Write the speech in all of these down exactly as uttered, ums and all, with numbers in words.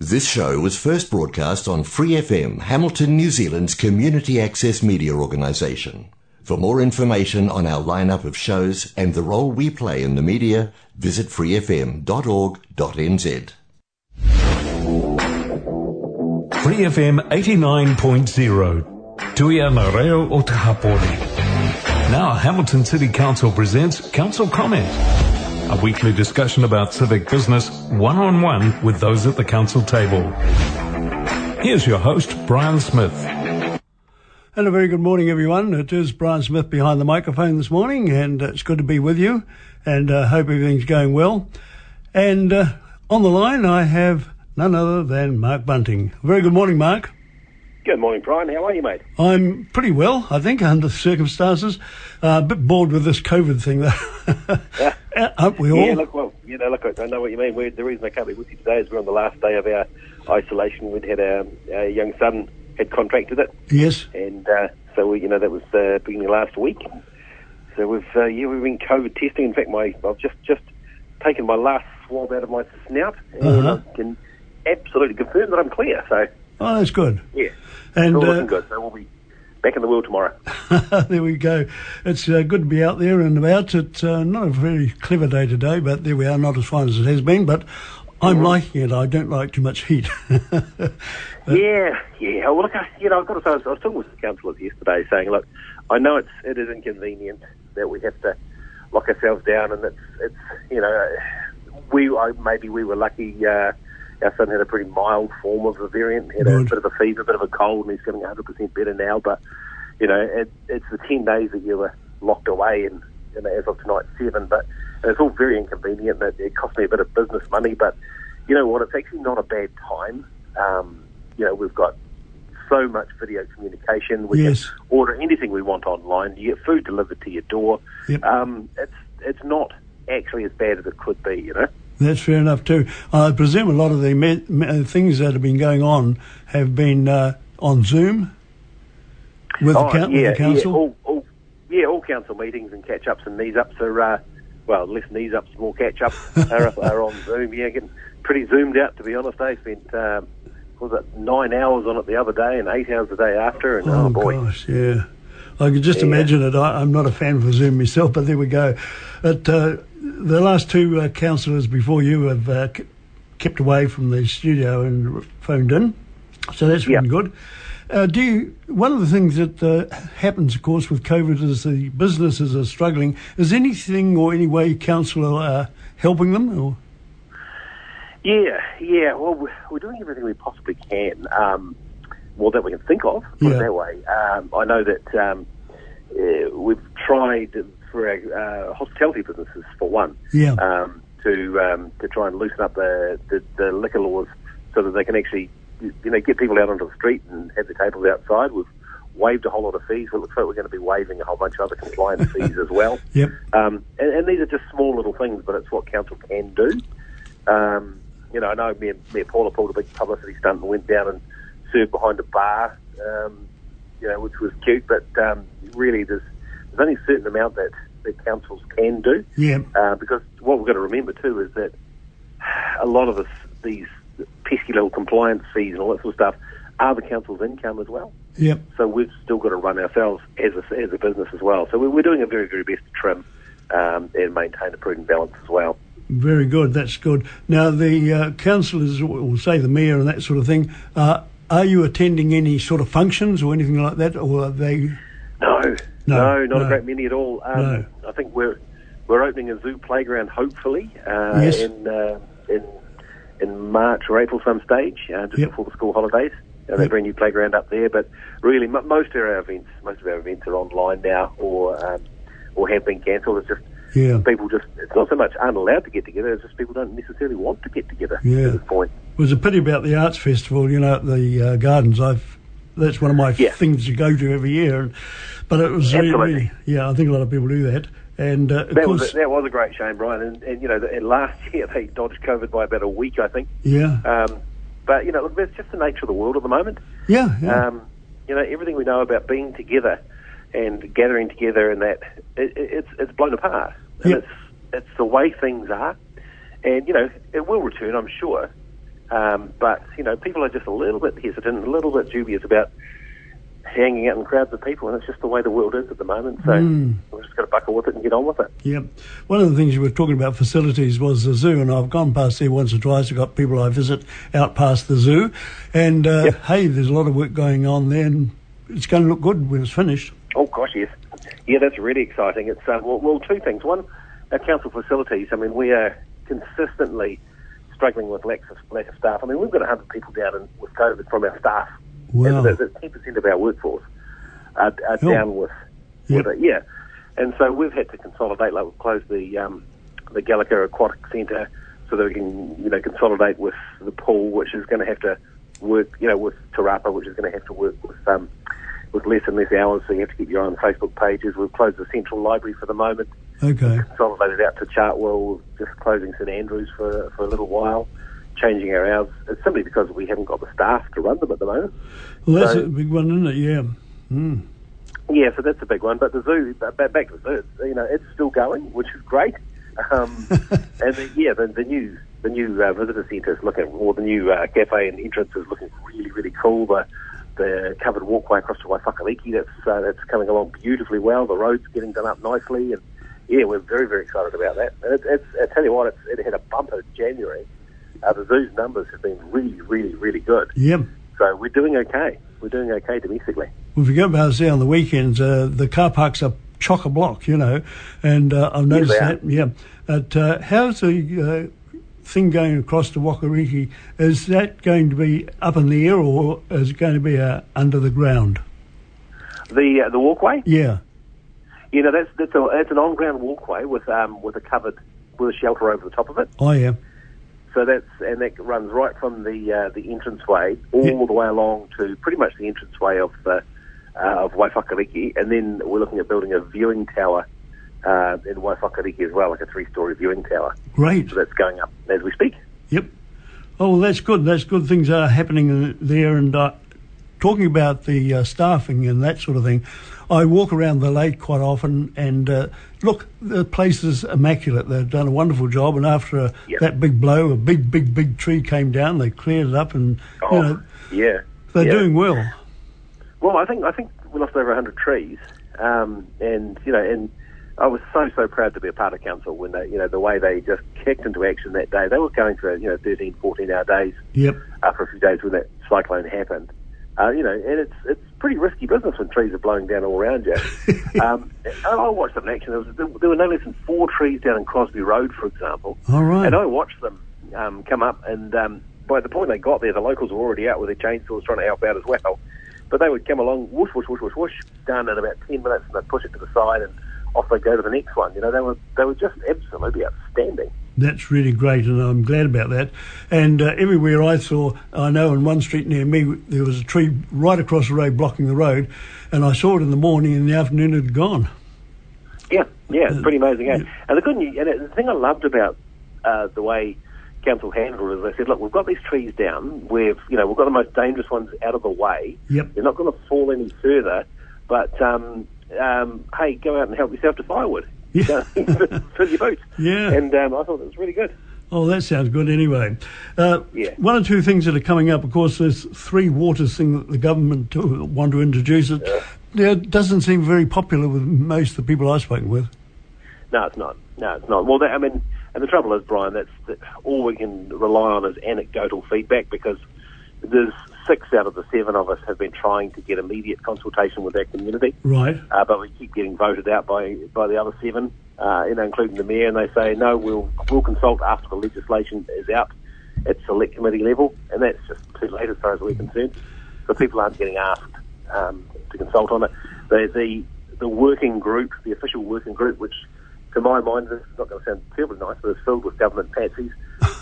This show was first broadcast on Free F M, Hamilton, New Zealand's community access media organisation. For more information on our lineup of shows and the role we play in the media, visit free f m dot org dot n z. Free F M eighty-nine point zero. Tuia na reo o te hapori. Now Hamilton City Council presents Council Comment, a weekly discussion about civic business one-on-one with those at the council table. Here's your host, Brian Smith. And a very good morning, everyone. It is Brian Smith behind the microphone this morning, and it's good to be with you, and I uh, hope everything's going well. And uh, on the line, I have none other than Mark Bunting. Very good morning, Mark. Good morning, Brian. How are you, mate? I'm pretty well, I think, under the circumstances. Uh, a bit bored with this COVID thing, though. Yeah. Aren't we all? Yeah, look, well, you know, look, I know what you mean. We're, the reason I can't be with you today is we're on the last day of our isolation. We'd had our, our young son had contracted it. Yes. And uh, so, we, you know, that was uh, beginning last week. So we've, uh, yeah, we've been COVID testing. In fact, my I've just, just taken my last swab out of my snout and uh-huh. I can absolutely confirm that I'm clear, so... Oh, that's good. Yeah. And, it's all looking uh, good, so we'll be back in the world tomorrow. There we go. It's uh, good to be out there and about. It's uh, not a very clever day today, but there we are, not as fine as it has been, but I'm mm-hmm. liking it. I don't like too much heat. but, yeah, yeah. Well, look, I, you know, I've got to say, I was, I was talking with the councillors yesterday saying, look, I know it's, it is inconvenient that we have to lock ourselves down, and it's, it's you know, we I, maybe we were lucky... Uh, Our son had a pretty mild form of the variant, had a bit of a fever, a bit of a cold, and he's feeling one hundred percent better now. But, you know, it, it's the ten days that you were locked away, and, and as of tonight, seven. But and it's all very inconvenient. It, it cost me a bit of business money. But, you know what, it's actually not a bad time. Um, you know, we've got so much video communication. We yes. can order anything we want online. You get food delivered to your door. Yep. Um, it's it's not actually as bad as it could be, you know. That's fair enough too. I presume a lot of the me- me- things that have been going on have been uh, on Zoom with, oh, the, count- yeah, with the council? Yeah all, all, yeah, all council meetings and catch-ups and knees-ups are, uh, well, less knees-ups, more catch-ups are, are on Zoom. Yeah, getting pretty zoomed out, to be honest. I spent, um, what was it, nine hours on it the other day and eight hours the day after. And, oh, oh, boy. Gosh, yeah. I could just yeah. imagine it. I, I'm not a fan of Zoom myself, but there we go. But, uh, the last two uh, councillors before you have uh, kept away from the studio and phoned in, so that's yep. been good. Uh, do you, one of the things that uh, happens, of course, with COVID is the businesses are struggling. Is anything or any way council are uh, helping them? Or? Yeah, yeah. Well, we're doing everything we possibly can, um, well, that we can think of, put yeah. it that way. Um, I know that um, uh, we've tried... for our uh, hospitality businesses, for one, yeah. um, to um, to try and loosen up the, the, the liquor laws so that they can actually, you know, get people out onto the street and have the tables outside. We've waived a whole lot of fees. It looks like we're going to be waiving a whole bunch of other compliance fees as well. Yep. Um, and, and these are just small little things, but it's what council can do. Um, you know, I know Mayor, Mayor Paula pulled a big publicity stunt and went down and served behind a bar, um, you know, which was cute, but um, really there's, there's only a certain amount that that councils can do, yeah. uh, because what we've got to remember too is that a lot of this, these pesky little compliance fees and all that sort of stuff are the council's income as well. Yep. So we've still got to run ourselves as a, as a business as well. So we're doing our very, very best to trim um, and maintain a prudent balance as well. Very good, that's good. Now the uh, councillors, or say the mayor and that sort of thing, uh, are you attending any sort of functions or anything like that, or are they... No. No, no, not no. a great many at all. Um, no. I think we're we're opening a zoo playground, hopefully, uh, yes. in uh, in in March or April some stage, uh, just yep. before the school holidays. There's yep. a brand new playground up there, but really m- most of our events, most of our events are online now, or um, or have been cancelled. It's just yeah. people just it's not so much aren't allowed to get together. It's just people don't necessarily want to get together yeah. at this point. It was a pity about the arts festival, you know, at the uh, gardens. I've That's one of my yeah. things to go to every year, but it was really, really, yeah. I think a lot of people do that, and uh, of that course was a, that was a great shame, Brian. And, and you know, the, and last year they dodged COVID by about a week, I think. Yeah. Um, but you know, look, that's just the nature of the world at the moment. Yeah. yeah. Um, you know, everything we know about being together and gathering together, and that it, it's it's blown apart. And yeah. It's it's the way things are, and you know, it will return, I'm sure. Um, but, you know, people are just a little bit hesitant, a little bit dubious about hanging out in crowds of people, and it's just the way the world is at the moment, so mm. we've just got to buckle with it and get on with it. Yep. One of the things you were talking about facilities was the zoo, and I've gone past there once or twice. I've got people I visit out past the zoo, and uh, yep. hey, there's a lot of work going on there, and it's going to look good when it's finished. Oh, gosh, yes. Yeah, that's really exciting. It's uh, well, well, two things. One, our council facilities, I mean, we are consistently struggling with lack of, lack of staff. I mean, we've got one hundred people down in, with COVID from our staff. Wow. That's ten percent of our workforce are, are oh. down with, with yep. it, yeah. And so we've had to consolidate, like we've closed the um, the Gallagher Aquatic Centre so that we can, you know, consolidate with the pool, which is going to have to work, you know, with Tarapa, which is going to have to work with um, with less and less hours, so you have to keep your eye on Facebook pages. We've closed the Central Library for the moment. Okay. We've consolidated out to Chartwell, just closing St Andrews for for a little while. Changing our hours, it's simply because we haven't got the staff to run them at the moment. Well, that's so, a big one, isn't it? Yeah. Mm. Yeah, so that's a big one. But the zoo, back to the zoo, you know, it's still going, which is great. Um, and the, yeah, the, the new the new uh, visitor centre is looking, or the new uh, cafe and entrance is looking really, really cool. The the covered walkway across to Waiwhakareke, that's uh, that's coming along beautifully well. The road's getting done up nicely, and yeah, we're very, very excited about that. And it, it's, I tell you what, it's, it had a bumper January. Uh, the zoo's numbers have been really, really, really good. Yep. So we're doing okay. We're doing okay domestically. Well, if you go past there on the weekends, uh, the car parks are chock-a-block, you know, and uh, I've noticed yeah, that. Yeah. But uh, how's the uh, thing going across to Waiwhakareke? Is that going to be up in the air or is it going to be uh, under the ground? The uh, the walkway? Yeah. You know, that's that's, a, that's an on-ground walkway with um with a covered with a shelter over the top of it. Oh, yeah. So that's, and that runs right from the uh, the entranceway all yep. the way along to pretty much the entranceway of the, uh, of Waiwhakareke, and then we're looking at building a viewing tower uh, in Waiwhakareke as well, like a three-storey viewing tower. Great. So that's going up as we speak. Yep. Oh, well, that's good. That's good. Things are happening there, and uh, talking about the uh, staffing and that sort of thing. I walk around the lake quite often and uh, look, the place is immaculate. They've done a wonderful job, and after a, yep. that big blow, a big, big, big tree came down. They cleared it up, and oh, you know, yeah, they're yeah. doing well. Well, I think I think we lost over one hundred trees, um, and you know, and I was so so proud to be a part of council when they, you know, the way they just kicked into action that day. They were going for you know thirteen, fourteen hour days. Yep. After a few days when that cyclone happened. Uh, you know, and it's it's pretty risky business when trees are blowing down all around you. um, I watched them in action. There, was, there were no less than four trees down in Crosby Road, for example. All right. And I watched them um, come up, and um, by the point they got there, the locals were already out with their chainsaws trying to help out as well. But they would come along, whoosh, whoosh, whoosh, whoosh, whoosh, done in about ten minutes, and they'd push it to the side, and off they go to the next one. You know, they were they were just absolutely outstanding. That's really great, and I'm glad about that. And uh, everywhere I saw, I know in one street near me, there was a tree right across the road blocking the road, and I saw it in the morning, and in the afternoon it had gone. Yeah, yeah, it's uh, pretty amazing. Yeah. And the good news, and the thing I loved about uh, the way council handled it is they said, look, we've got these trees down. We've, you know, we've got the most dangerous ones out of the way. Yep. They're not going to fall any further, but, um, um, hey, go out and help yourself to firewood. Yeah. Fill your boots. Yeah. And um, I thought it was really good. Oh, that sounds good anyway. Uh, yeah. One or two things that are coming up, of course, there's three waters thing that the government want to introduce. It yeah. It doesn't seem very popular with most of the people I've spoken with. No, it's not. No, it's not. Well, that, I mean, and the trouble is, Brian, that's the, all we can rely on is anecdotal feedback, because there's six out of the seven of us have been trying to get immediate consultation with our community. Right. Uh, but we keep getting voted out by, by the other seven, uh, you know, including the mayor, and they say, no, we'll we'll consult after the legislation is out at select committee level, and that's just too late as far as we're concerned. So people aren't getting asked um, to consult on it. The, the the working group, the official working group, which to my mind, this is not going to sound terribly nice, but it's filled with government patsies.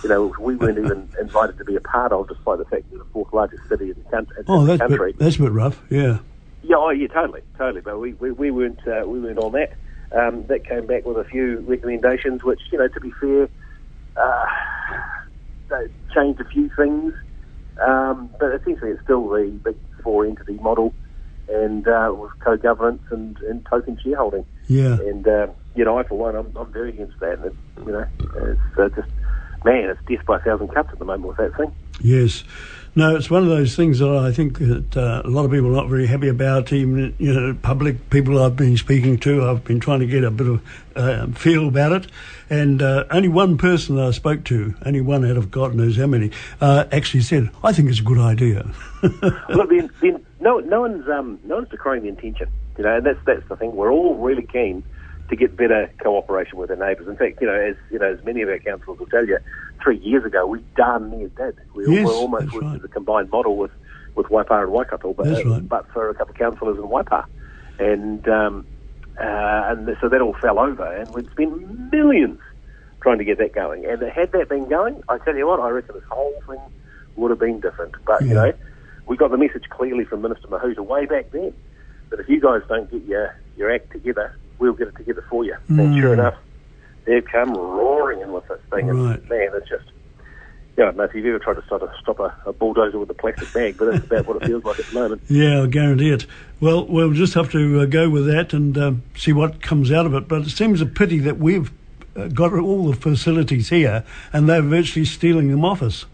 You know, we weren't even invited to be a part of, despite the fact that we're the fourth largest city in the country. Oh, that's, country. Bit, that's a bit rough, yeah. Yeah, oh, yeah, totally, totally. But we, we, we weren't uh, we weren't on that. Um, that came back with a few recommendations, which, you know, to be fair, uh, they changed a few things. Um, but essentially, it's still the big four entity model, and uh, with co-governance and, and token shareholding. Yeah. And uh, you know, I for one, I'm, I'm very against that. And, you know, it's uh, just. Man, it's death by a thousand cuts at the moment with that thing. Yes. No, it's one of those things that I think that uh, a lot of people are not very happy about. Even, you know, public people I've been speaking to, I've been trying to get a bit of uh, feel about it. And uh, only one person that I spoke to, only one out of God knows how many, uh, actually said, I think it's a good idea. Well, then, then no, no one's um, no one's decrying the intention. You know, and that's, that's the thing. We're all really keen to get better cooperation with our neighbours. In fact, you know, as you know, as many of our councillors will tell you, three years ago we darn near did. We yes, were almost with right. a combined model with, with Waipa and Waikato, but uh, right. but for a couple of councillors in Waipa, and um, uh, and so that all fell over, and we'd spent millions trying to get that going. And had that been going, I tell you what, I reckon this whole thing would have been different. But yeah. you know, we got the message clearly from Minister Mahuta way back then that if you guys don't get your your act together, we'll get it together for you. Mm. And sure enough, they've come roaring in with this thing. Right. And man, it's just, you know, I don't know if you've ever tried to sort of stop a, a bulldozer with a plastic bag, but that's about what it feels like at the moment. Yeah, I guarantee it. Well, we'll just have to uh, go with that and um, see what comes out of it. But it seems a pity that we've uh, got all the facilities here and they're virtually stealing them off us.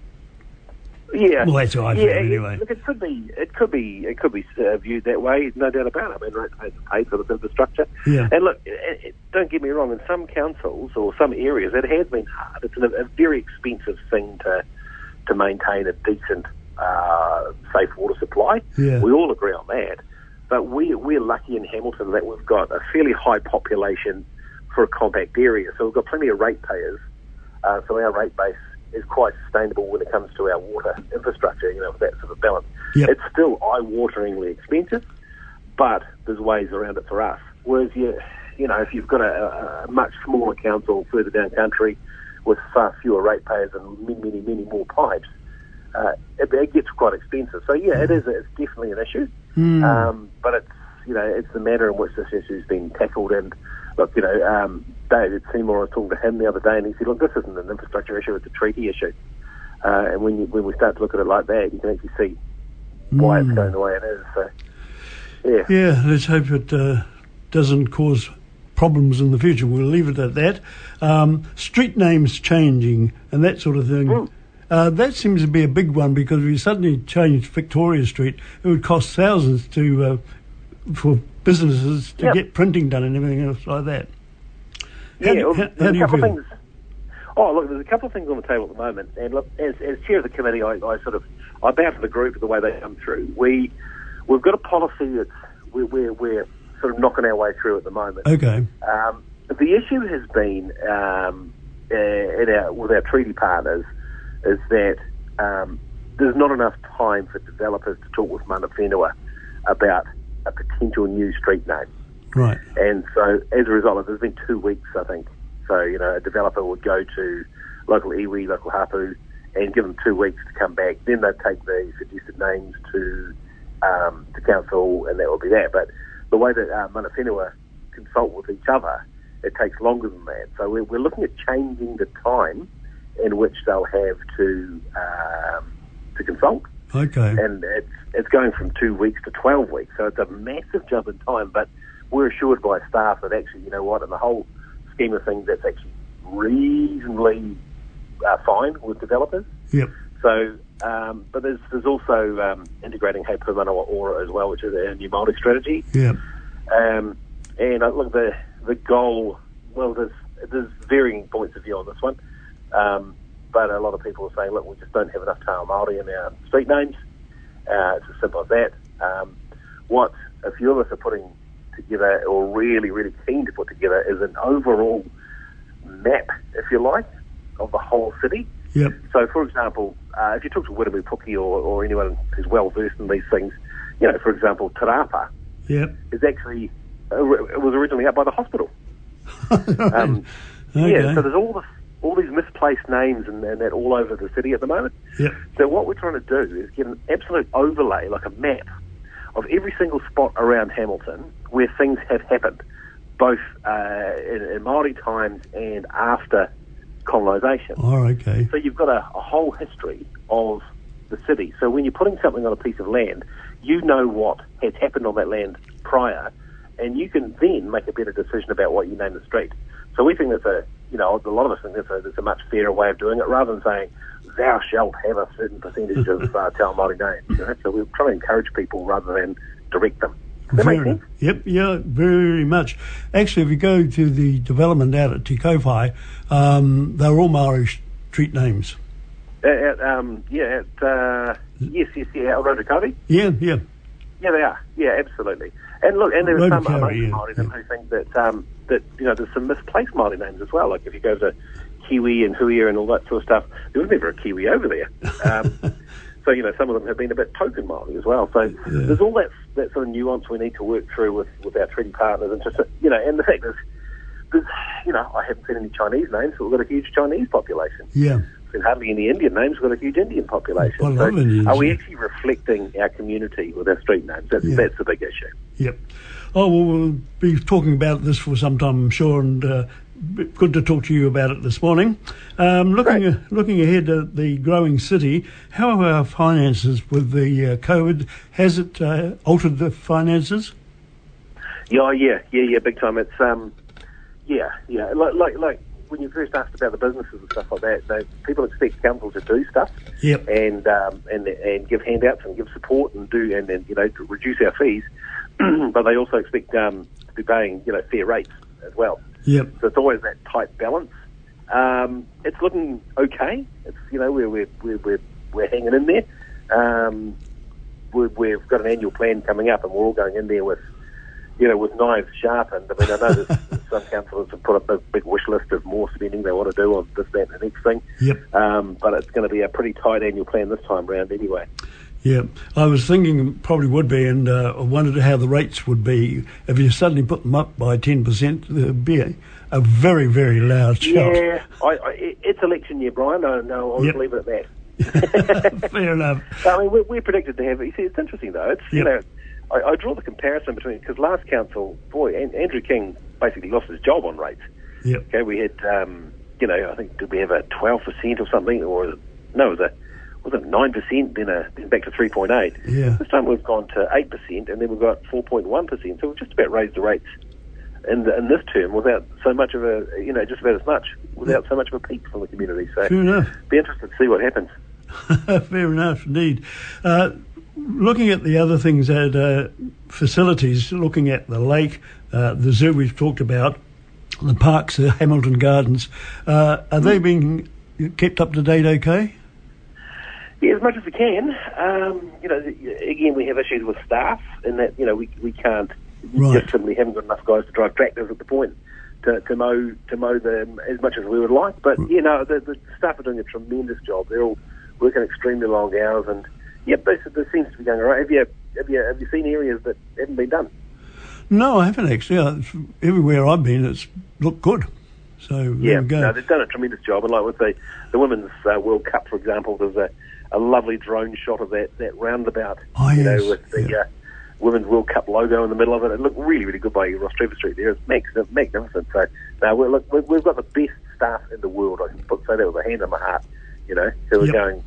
Yeah. Well, that's what I feel yeah, anyway. Look, it could be, it could be, it could be uh, viewed that way. No doubt about it. I mean, rates right, paid for the infrastructure. Yeah. And look, it, it, don't get me wrong. In some councils or some areas, it has been hard. It's an, a very expensive thing to to maintain a decent, uh, safe water supply. Yeah. We all agree on that. But we we're lucky in Hamilton that we've got a fairly high population for a compact area, so we've got plenty of ratepayers. Uh, so our rate base is quite sustainable when it comes to our water infrastructure, you know, with that sort of balance. Yep. It's still eye-wateringly expensive, but there's ways around it for us. Whereas, you, you know, if you've got a, a much smaller council further down country with far fewer ratepayers and many, many, many more pipes, uh, it, it gets quite expensive. So, yeah, it is, it's definitely an issue, mm. um, but it's, you know, it's the manner in which this issue's been tackled. And, look, you know, um, David Seymour, I was talking to him the other day, and he said, look, this isn't an infrastructure issue, it's a treaty issue. Uh, and when you, when we start to look at it like that, you can actually see why mm. it's going the way it is. So, yeah. Yeah, let's hope it uh, doesn't cause problems in the future. We'll leave it at that. Um, street names changing and that sort of thing. Mm. Uh, that seems to be a big one, because if you suddenly changed Victoria Street, it would cost thousands to... Uh, for businesses to yep. get printing done and everything else like that. How yeah, do, well, how, how do you feel? Things, oh, look, there's a couple of things on the table at the moment. And look, as, as chair of the committee, I, I sort of I bow to the group the way they come through. We we've got a policy that we're we're, we're sort of knocking our way through at the moment. Okay. Um, the issue has been um, uh, in our, with our treaty partners is that um, there's not enough time for developers to talk with mana whenua about a potential new street name. Right. And so as a result, there's been two weeks, I think. So, you know, a developer would go to local iwi, local hapū, and give them two weeks to come back. Then they'd take the suggested names to um, to council, and that would be that. But the way that uh, mana whenua consult with each other, it takes longer than that. So we're, we're looking at changing the time in which they'll have to um, to consult. Okay. And it's it's going from two weeks to twelve weeks, so it's a massive jump in time. But we're assured by staff that actually, you know what, in the whole scheme of things, that's actually reasonably uh, fine with developers. Yep. So, um, but there's there's also um, integrating hapū mana whenua as well, which is a new Māori strategy. Yeah. Um, and uh, look, the the goal. Well, there's there's varying points of view on this one. Um, But a lot of people are saying, look, we just don't have enough Te Reo Māori in our street names. Uh, it's as simple as that. Um, what a few of us are putting together, or really, really keen to put together, is an overall map, if you like, of the whole city. Yep. So, for example, uh, if you talk to Whittaboo Pookie or, or anyone who's well-versed in these things, you know, for example, Tarapa yep. is actually, uh, it was originally up by the hospital. um, okay. Yeah, so there's all the... all these misplaced names and, and that all over the city at the moment. Yep. So what we're trying to do is get an absolute overlay, like a map, of every single spot around Hamilton where things have happened, both uh, in, in Māori times and after colonisation. Oh, okay. So you've got a, a whole history of the city. So when you're putting something on a piece of land, you know what has happened on that land prior, and you can then make a better decision about what you name the street. So we think that's a you know, a lot of us think that's a, that's a much fairer way of doing it, rather than saying, thou shalt have a certain percentage of uh, Te Reo Māori names. You know? So we're trying to encourage people rather than direct them. Does that very, make sense? Yep, yeah, very much. Actually, if you go to the development out at Te Kaupai, um, they're all Māori street names. At, um, yeah, at, uh, yes, yes, yeah, at Rotokawi? Yeah, yeah. Yeah, they are. Yeah, absolutely. And look, and there are some amongst yeah, Māori yeah. who think that, um, that, you know, there's some misplaced Māori names as well. Like if you go to Kiwi and Huia and all that sort of stuff, there was never a Kiwi over there. Um, so, you know, some of them have been a bit token Māori as well. So yeah. there's all that that sort of nuance we need to work through with, with our treaty partners. And, just, you know, and the fact is, there's, you know, I haven't seen any Chinese names, but we've got a huge Chinese population. Yeah. And hardly any Indian names, we've got a huge Indian population. Well, so Indians, are we actually reflecting our community with our street names? That's, yeah. that's the big issue. Yep. Oh, well, we'll be talking about this for some time, I'm sure, and uh, good to talk to you about it this morning. Um, looking uh, looking ahead at the growing city, how have our finances with the uh, COVID, has it uh, altered the finances? Yeah, yeah, yeah, yeah, big time. It's, um, yeah, yeah, like, like, like, when you first asked about the businesses and stuff like that, they, people expect council to do stuff yep. and um, and and give handouts and give support and do and then you know to reduce our fees, but they also expect um, to be paying you know fair rates as well. Yep. So it's always that tight balance. Um, it's looking okay. It's you know we're we're we're we're, we're hanging in there. Um, we've, we've got an annual plan coming up, and we're all going in there with. You know, with knives sharpened. I mean, I know there's, there's some councillors have put up a big wish list of more spending they want to do on this, that, and the next thing. Yep. Um, but it's going to be a pretty tight annual plan this time round, anyway. Yeah, I was thinking it probably would be, and uh, I wondered how the rates would be if you suddenly put them up by ten percent. There'd be a, a very, very loud shout. Yeah, I, I, it's election year, Brian. I know. I'll yep. leave it at that. Fair enough. I mean, we're, we're predicted to have. You see, it's interesting though. It's yep. you know. I, I draw the comparison between, because last council, boy, and, Andrew King basically lost his job on rates. Yep. Okay, we had, um, you know, I think, did we have a twelve percent or something? Or, no, it was, a, was it nine percent, then, a, then back to three point eight? Yeah. This time we've gone to eight percent, and then we've got four point one percent. So we've just about raised the rates in, the, in this term without so much of a, you know, just about as much, without so much of a peak from the community. So Fair enough. Be interested to see what happens. Fair enough, indeed. Uh, Looking at the other things at uh, facilities, looking at the lake, uh, the zoo we've talked about, the parks, the Hamilton Gardens, uh, are they being kept up to date okay? Yeah, as much as we can. Um, you know, again, we have issues with staff in that, you know, we we can't, right. just simply haven't got enough guys to drive tractors at the point to, to mow to mow them as much as we would like. But, you know, the, the staff are doing a tremendous job. They're all working extremely long hours and, Yep, yeah, this, this seems to be going all right. Have you, have you have you seen areas that haven't been done? No, I haven't actually. I, everywhere I've been, it's looked good. So yeah, there we go. No, they've done a tremendous job. And like with the the Women's uh, World Cup, for example, there's a, a lovely drone shot of that, that roundabout. Oh, you yes. know, with the yeah. uh, Women's World Cup logo in the middle of it. It looked really, really good by Ross Trevor Street there. It's magnificent. magnificent. So now we're, look, we've got the best staff in the world. I can put, say that with a hand on my heart. You know, who are yep. going.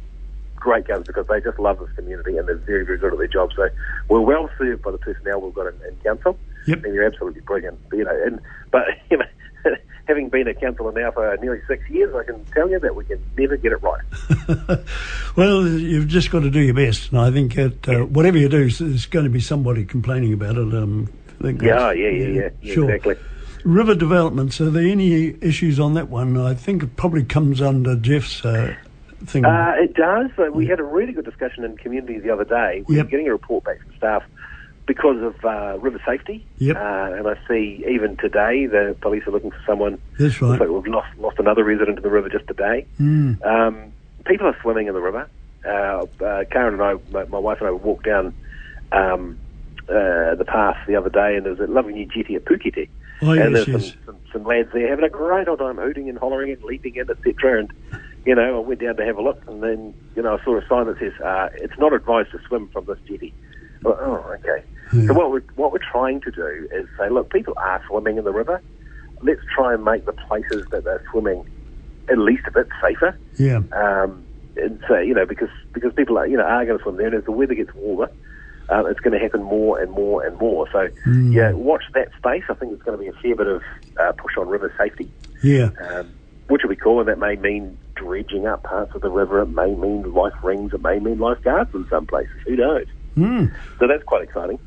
Great guns because they just love this community and they're very, very good at their job. So we're well served by the personnel we've got in, in council. Yep. And you're absolutely brilliant. But, you know, and but you know, having been a councillor now for nearly six years, I can tell you that we can never get it right. Well, you've just got to do your best, and I think that uh, yeah. whatever you do, there's going to be somebody complaining about it. Um, I think yeah, yeah, yeah, yeah, yeah, sure. exactly. River developments. Are there any issues on that one? I think it probably comes under Jeff's. Uh, Thing. Uh, it does. So we had a really good discussion in community the other day. We yep. were getting a report back from staff because of uh, river safety. Yep. Uh, and I see even today the police are looking for someone. That's right. So we've lost, lost another resident in the river just today. Mm. Um, people are swimming in the river. Uh, uh, Karen and I, my, my wife and I, walked down um, uh, the path the other day, and there was a lovely new jetty at Pukete. Oh, yes, and there's yes. some, some, some lads there having a great old time hooting and hollering and leaping in, et cetera. And you know, I went down to have a look, and then, you know, I saw a sign that says, uh, it's not advised to swim from this jetty. I went, oh, okay. Yeah. So what we're, what we're trying to do is say, look, people are swimming in the river. Let's try and make the places that they're swimming at least a bit safer. Yeah. Um, and so, you know, because, because people are, you know, are going to swim there, and as the weather gets warmer, um, it's going to happen more and more and more. So, mm. yeah, watch that space. I think there's going to be a fair bit of uh, push on river safety. Yeah. Um, which will be cool, and that may mean dredging up parts of the river. It may mean life rings. It may mean lifeguards in some places. Who knows? Mm. So that's quite exciting.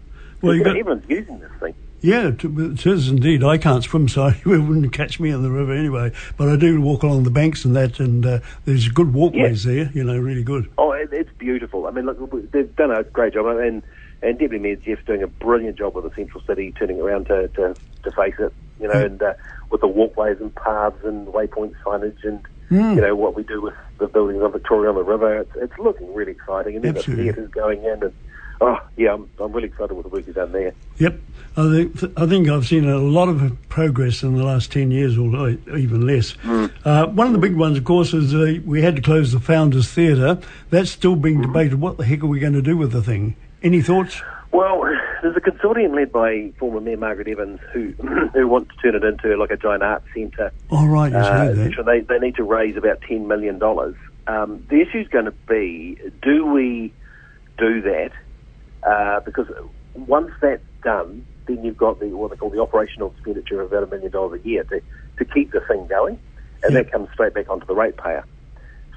Well, you got, everyone's using this thing. Yeah, it is indeed. I can't swim, so it wouldn't catch me in the river anyway. But I do walk along the banks and that, and uh, there's good walkways yeah. there, you know, really good. Oh, it's beautiful. I mean, look, they've done a great job. And, and Deputy Mayor Jeff's doing a brilliant job with the central city, turning around to, to, to face it, you know, yeah. and uh, with the walkways and paths and waypoint signage and, mm. you know, what we do with the buildings on Victoria on the river. It's, it's looking really exciting. And then the theatre's going in and... Oh, yeah, I'm, I'm really excited with the work you've done there. Yep. I think, I think I've seen a lot of progress in the last ten years or even less. Mm. Uh, one of the big ones, of course, is uh, we had to close the Founders Theatre. That's still being mm. debated. What the heck are we going to do with the thing? Any thoughts? Well, there's a consortium led by former Mayor Margaret Evans who who wants to turn it into like a giant art centre. Oh, right, you uh, said that. They, they need to raise about ten million dollars. Um, the issue's going to be, do we do that? Uh, because once that's done, then you've got the what they call the operational expenditure of about a million dollars a year to, to keep the thing going, and yeah. that comes straight back onto the ratepayer.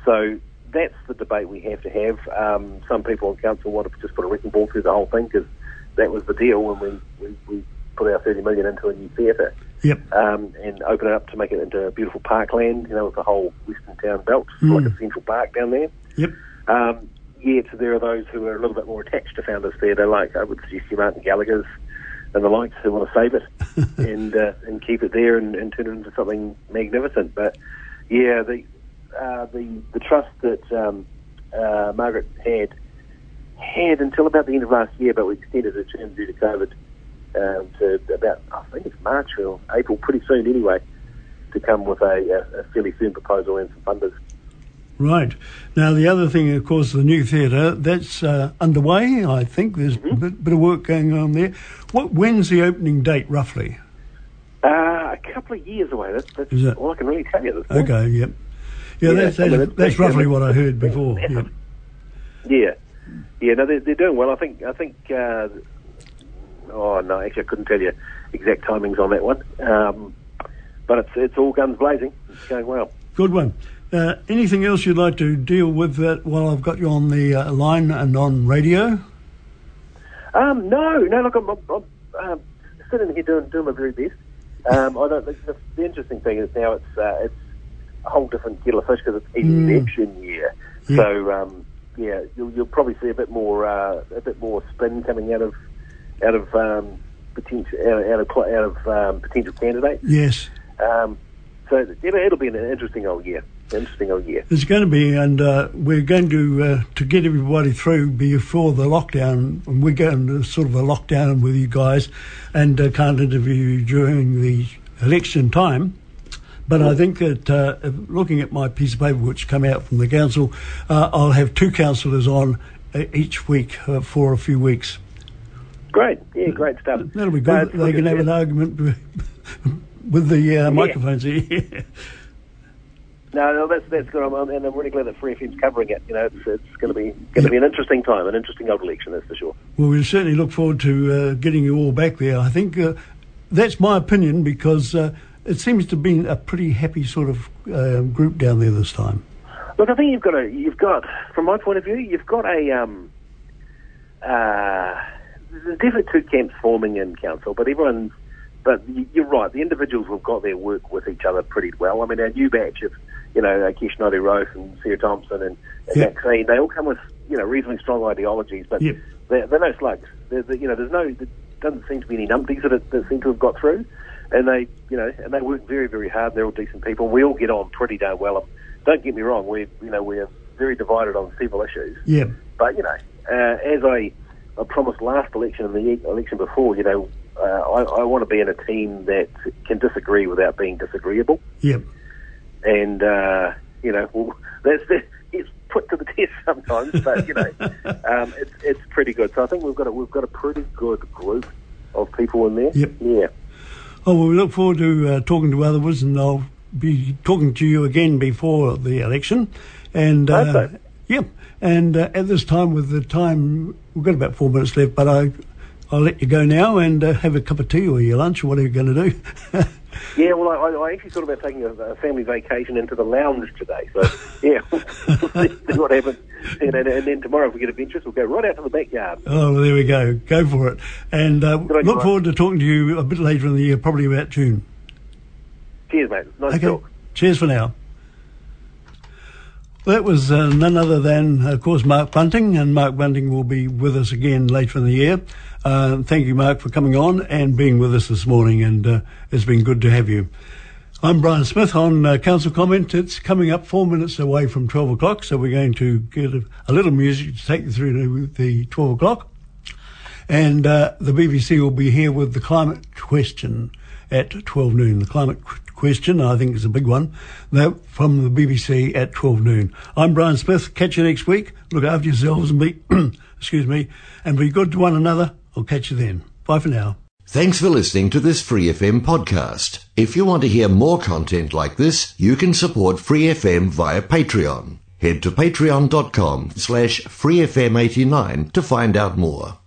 So that's the debate we have to have. Um, some people on council want to just put a wrecking ball through the whole thing because that was the deal when we, we, we put our thirty million dollars into a new theatre yep. um, and open it up to make it into a beautiful parkland, you know, with the whole Western Town belt, mm. like a central park down there. Yep. Um, Yet there are those who are a little bit more attached to Founders Theatre, like I would suggest you Martin Gallagher's and the likes, who want to save it and uh, and keep it there and, and turn it into something magnificent. But yeah, the uh, the the trust that um, uh, Margaret had had until about the end of last year, but we extended her term due to COVID um, to about I think it's March or April, pretty soon anyway, to come with a, a fairly firm proposal and some funders. Right. Now, the other thing, of course, the new theatre, that's uh, underway, I think. There's mm-hmm. a bit, bit of work going on there. What? When's the opening date, roughly? Uh, a couple of years away. That's, that's Is it? all I can really tell you at this point. Okay, yep. Yeah, yeah that's, that's, I mean, that's, that's roughly what I heard before. Yeah. Yeah, yeah no, they're, they're doing well. I think, I think. Uh, oh, no, actually, I couldn't tell you exact timings on that one. Um, but it's, it's all guns blazing. It's going well. Good one. Uh, anything else you'd like to deal with uh, while I've got you on the uh, line and on radio? Um, no, no, look, I'm, I'm, I'm um, sitting here doing, doing my very best. Um, I don't. The, the interesting thing is now it's uh, it's a whole different kettle of fish because it's mm. election year. Yeah. So um, yeah, you'll, you'll probably see a bit more uh, a bit more spin coming out of out of um, potential out of out of, out of um, potential candidates. Yes. Um, so you know, it'll be an interesting old year. Interesting old year. It's going to be, and uh, we're going to uh, to get everybody through before the lockdown. And we're going to sort of a lockdown with you guys, and uh, can't interview you during the election time. But I think that uh, looking at my piece of paper which come out from the council, uh, I'll have two councillors on uh, each week uh, for a few weeks. Great, yeah, great stuff. That'll be good. No, they can have it. an argument with the uh, yeah. microphones here. No, no, that's that's good, I'm, and I'm really glad that Free F M's covering it. You know, it's it's going to be going to yeah. be an interesting time, an interesting old election, that's for sure. Well, we certainly look forward to uh, getting you all back there. I think uh, that's my opinion because uh, it seems to have been a pretty happy sort of uh, group down there this time. Look, I think you've got a you've got from my point of view, you've got a um, uh, there's definitely two camps forming in council, but everyone. But you're right, the individuals have got their work with each other pretty well. I mean, our new batch of, you know, Kish Nadi-Rose and Sarah Thompson and, and yep. Maxine, they all come with, you know, reasonably strong ideologies, but yep. they're, they're no slugs. They're, they're, you know, there's no, there doesn't seem to be any numpties that, that seem to have got through, and they, you know, and they work very, very hard. They're all decent people. We all get on pretty darn well. Don't get me wrong, we're, you know, we're very divided on several issues. Yeah. But, you know, uh, as I, I promised last election and the election before, you know, Uh, I, I want to be in a team that can disagree without being disagreeable. Yep. And, uh, you know, well, that's, that's, it's put to the test sometimes, but, you know, um, it's, it's pretty good. So I think we've got a, we've got a pretty good group of people in there. Yep. Yeah. Oh, well, we look forward to uh, talking to others, and I'll be talking to you again before the election. And uh, so. Yeah, and uh, at this time, with the time, we've got about four minutes left, but I, I'll let you go now and uh, have a cup of tea or your lunch or whatever you're going to do. Yeah, well, I, I actually thought about taking a, a family vacation into the lounge today, so, yeah, see what happens. And, and, and then tomorrow, if we get adventurous, we'll go right out to the backyard. Oh, well, there we go. Go for it. And uh, look right. forward to talking to you a bit later in the year, probably about June. Cheers, mate. Nice okay. talk. Cheers for now. That was uh, none other than, of course, Mark Bunting, and Mark Bunting will be with us again later in the year. Uh, thank you, Mark, for coming on and being with us this morning, and uh, it's been good to have you. I'm Brian Smith on uh, Council Comment. It's coming up four minutes away from twelve o'clock, so we're going to get a, a little music to take you through to the twelve o'clock. And uh, the B B C will be here with the climate question at twelve noon, the climate question. question, I think it's a big one, that from the B B C at twelve noon. I'm Brian Smith. Catch you next week. Look after yourselves and be, excuse me, and be good to one another. I'll catch you then. Bye for now. Thanks for listening to this Free F M podcast. If you want to hear more content like this, you can support Free F M via Patreon. Head to patreon dot com slash free f m eight nine to find out more.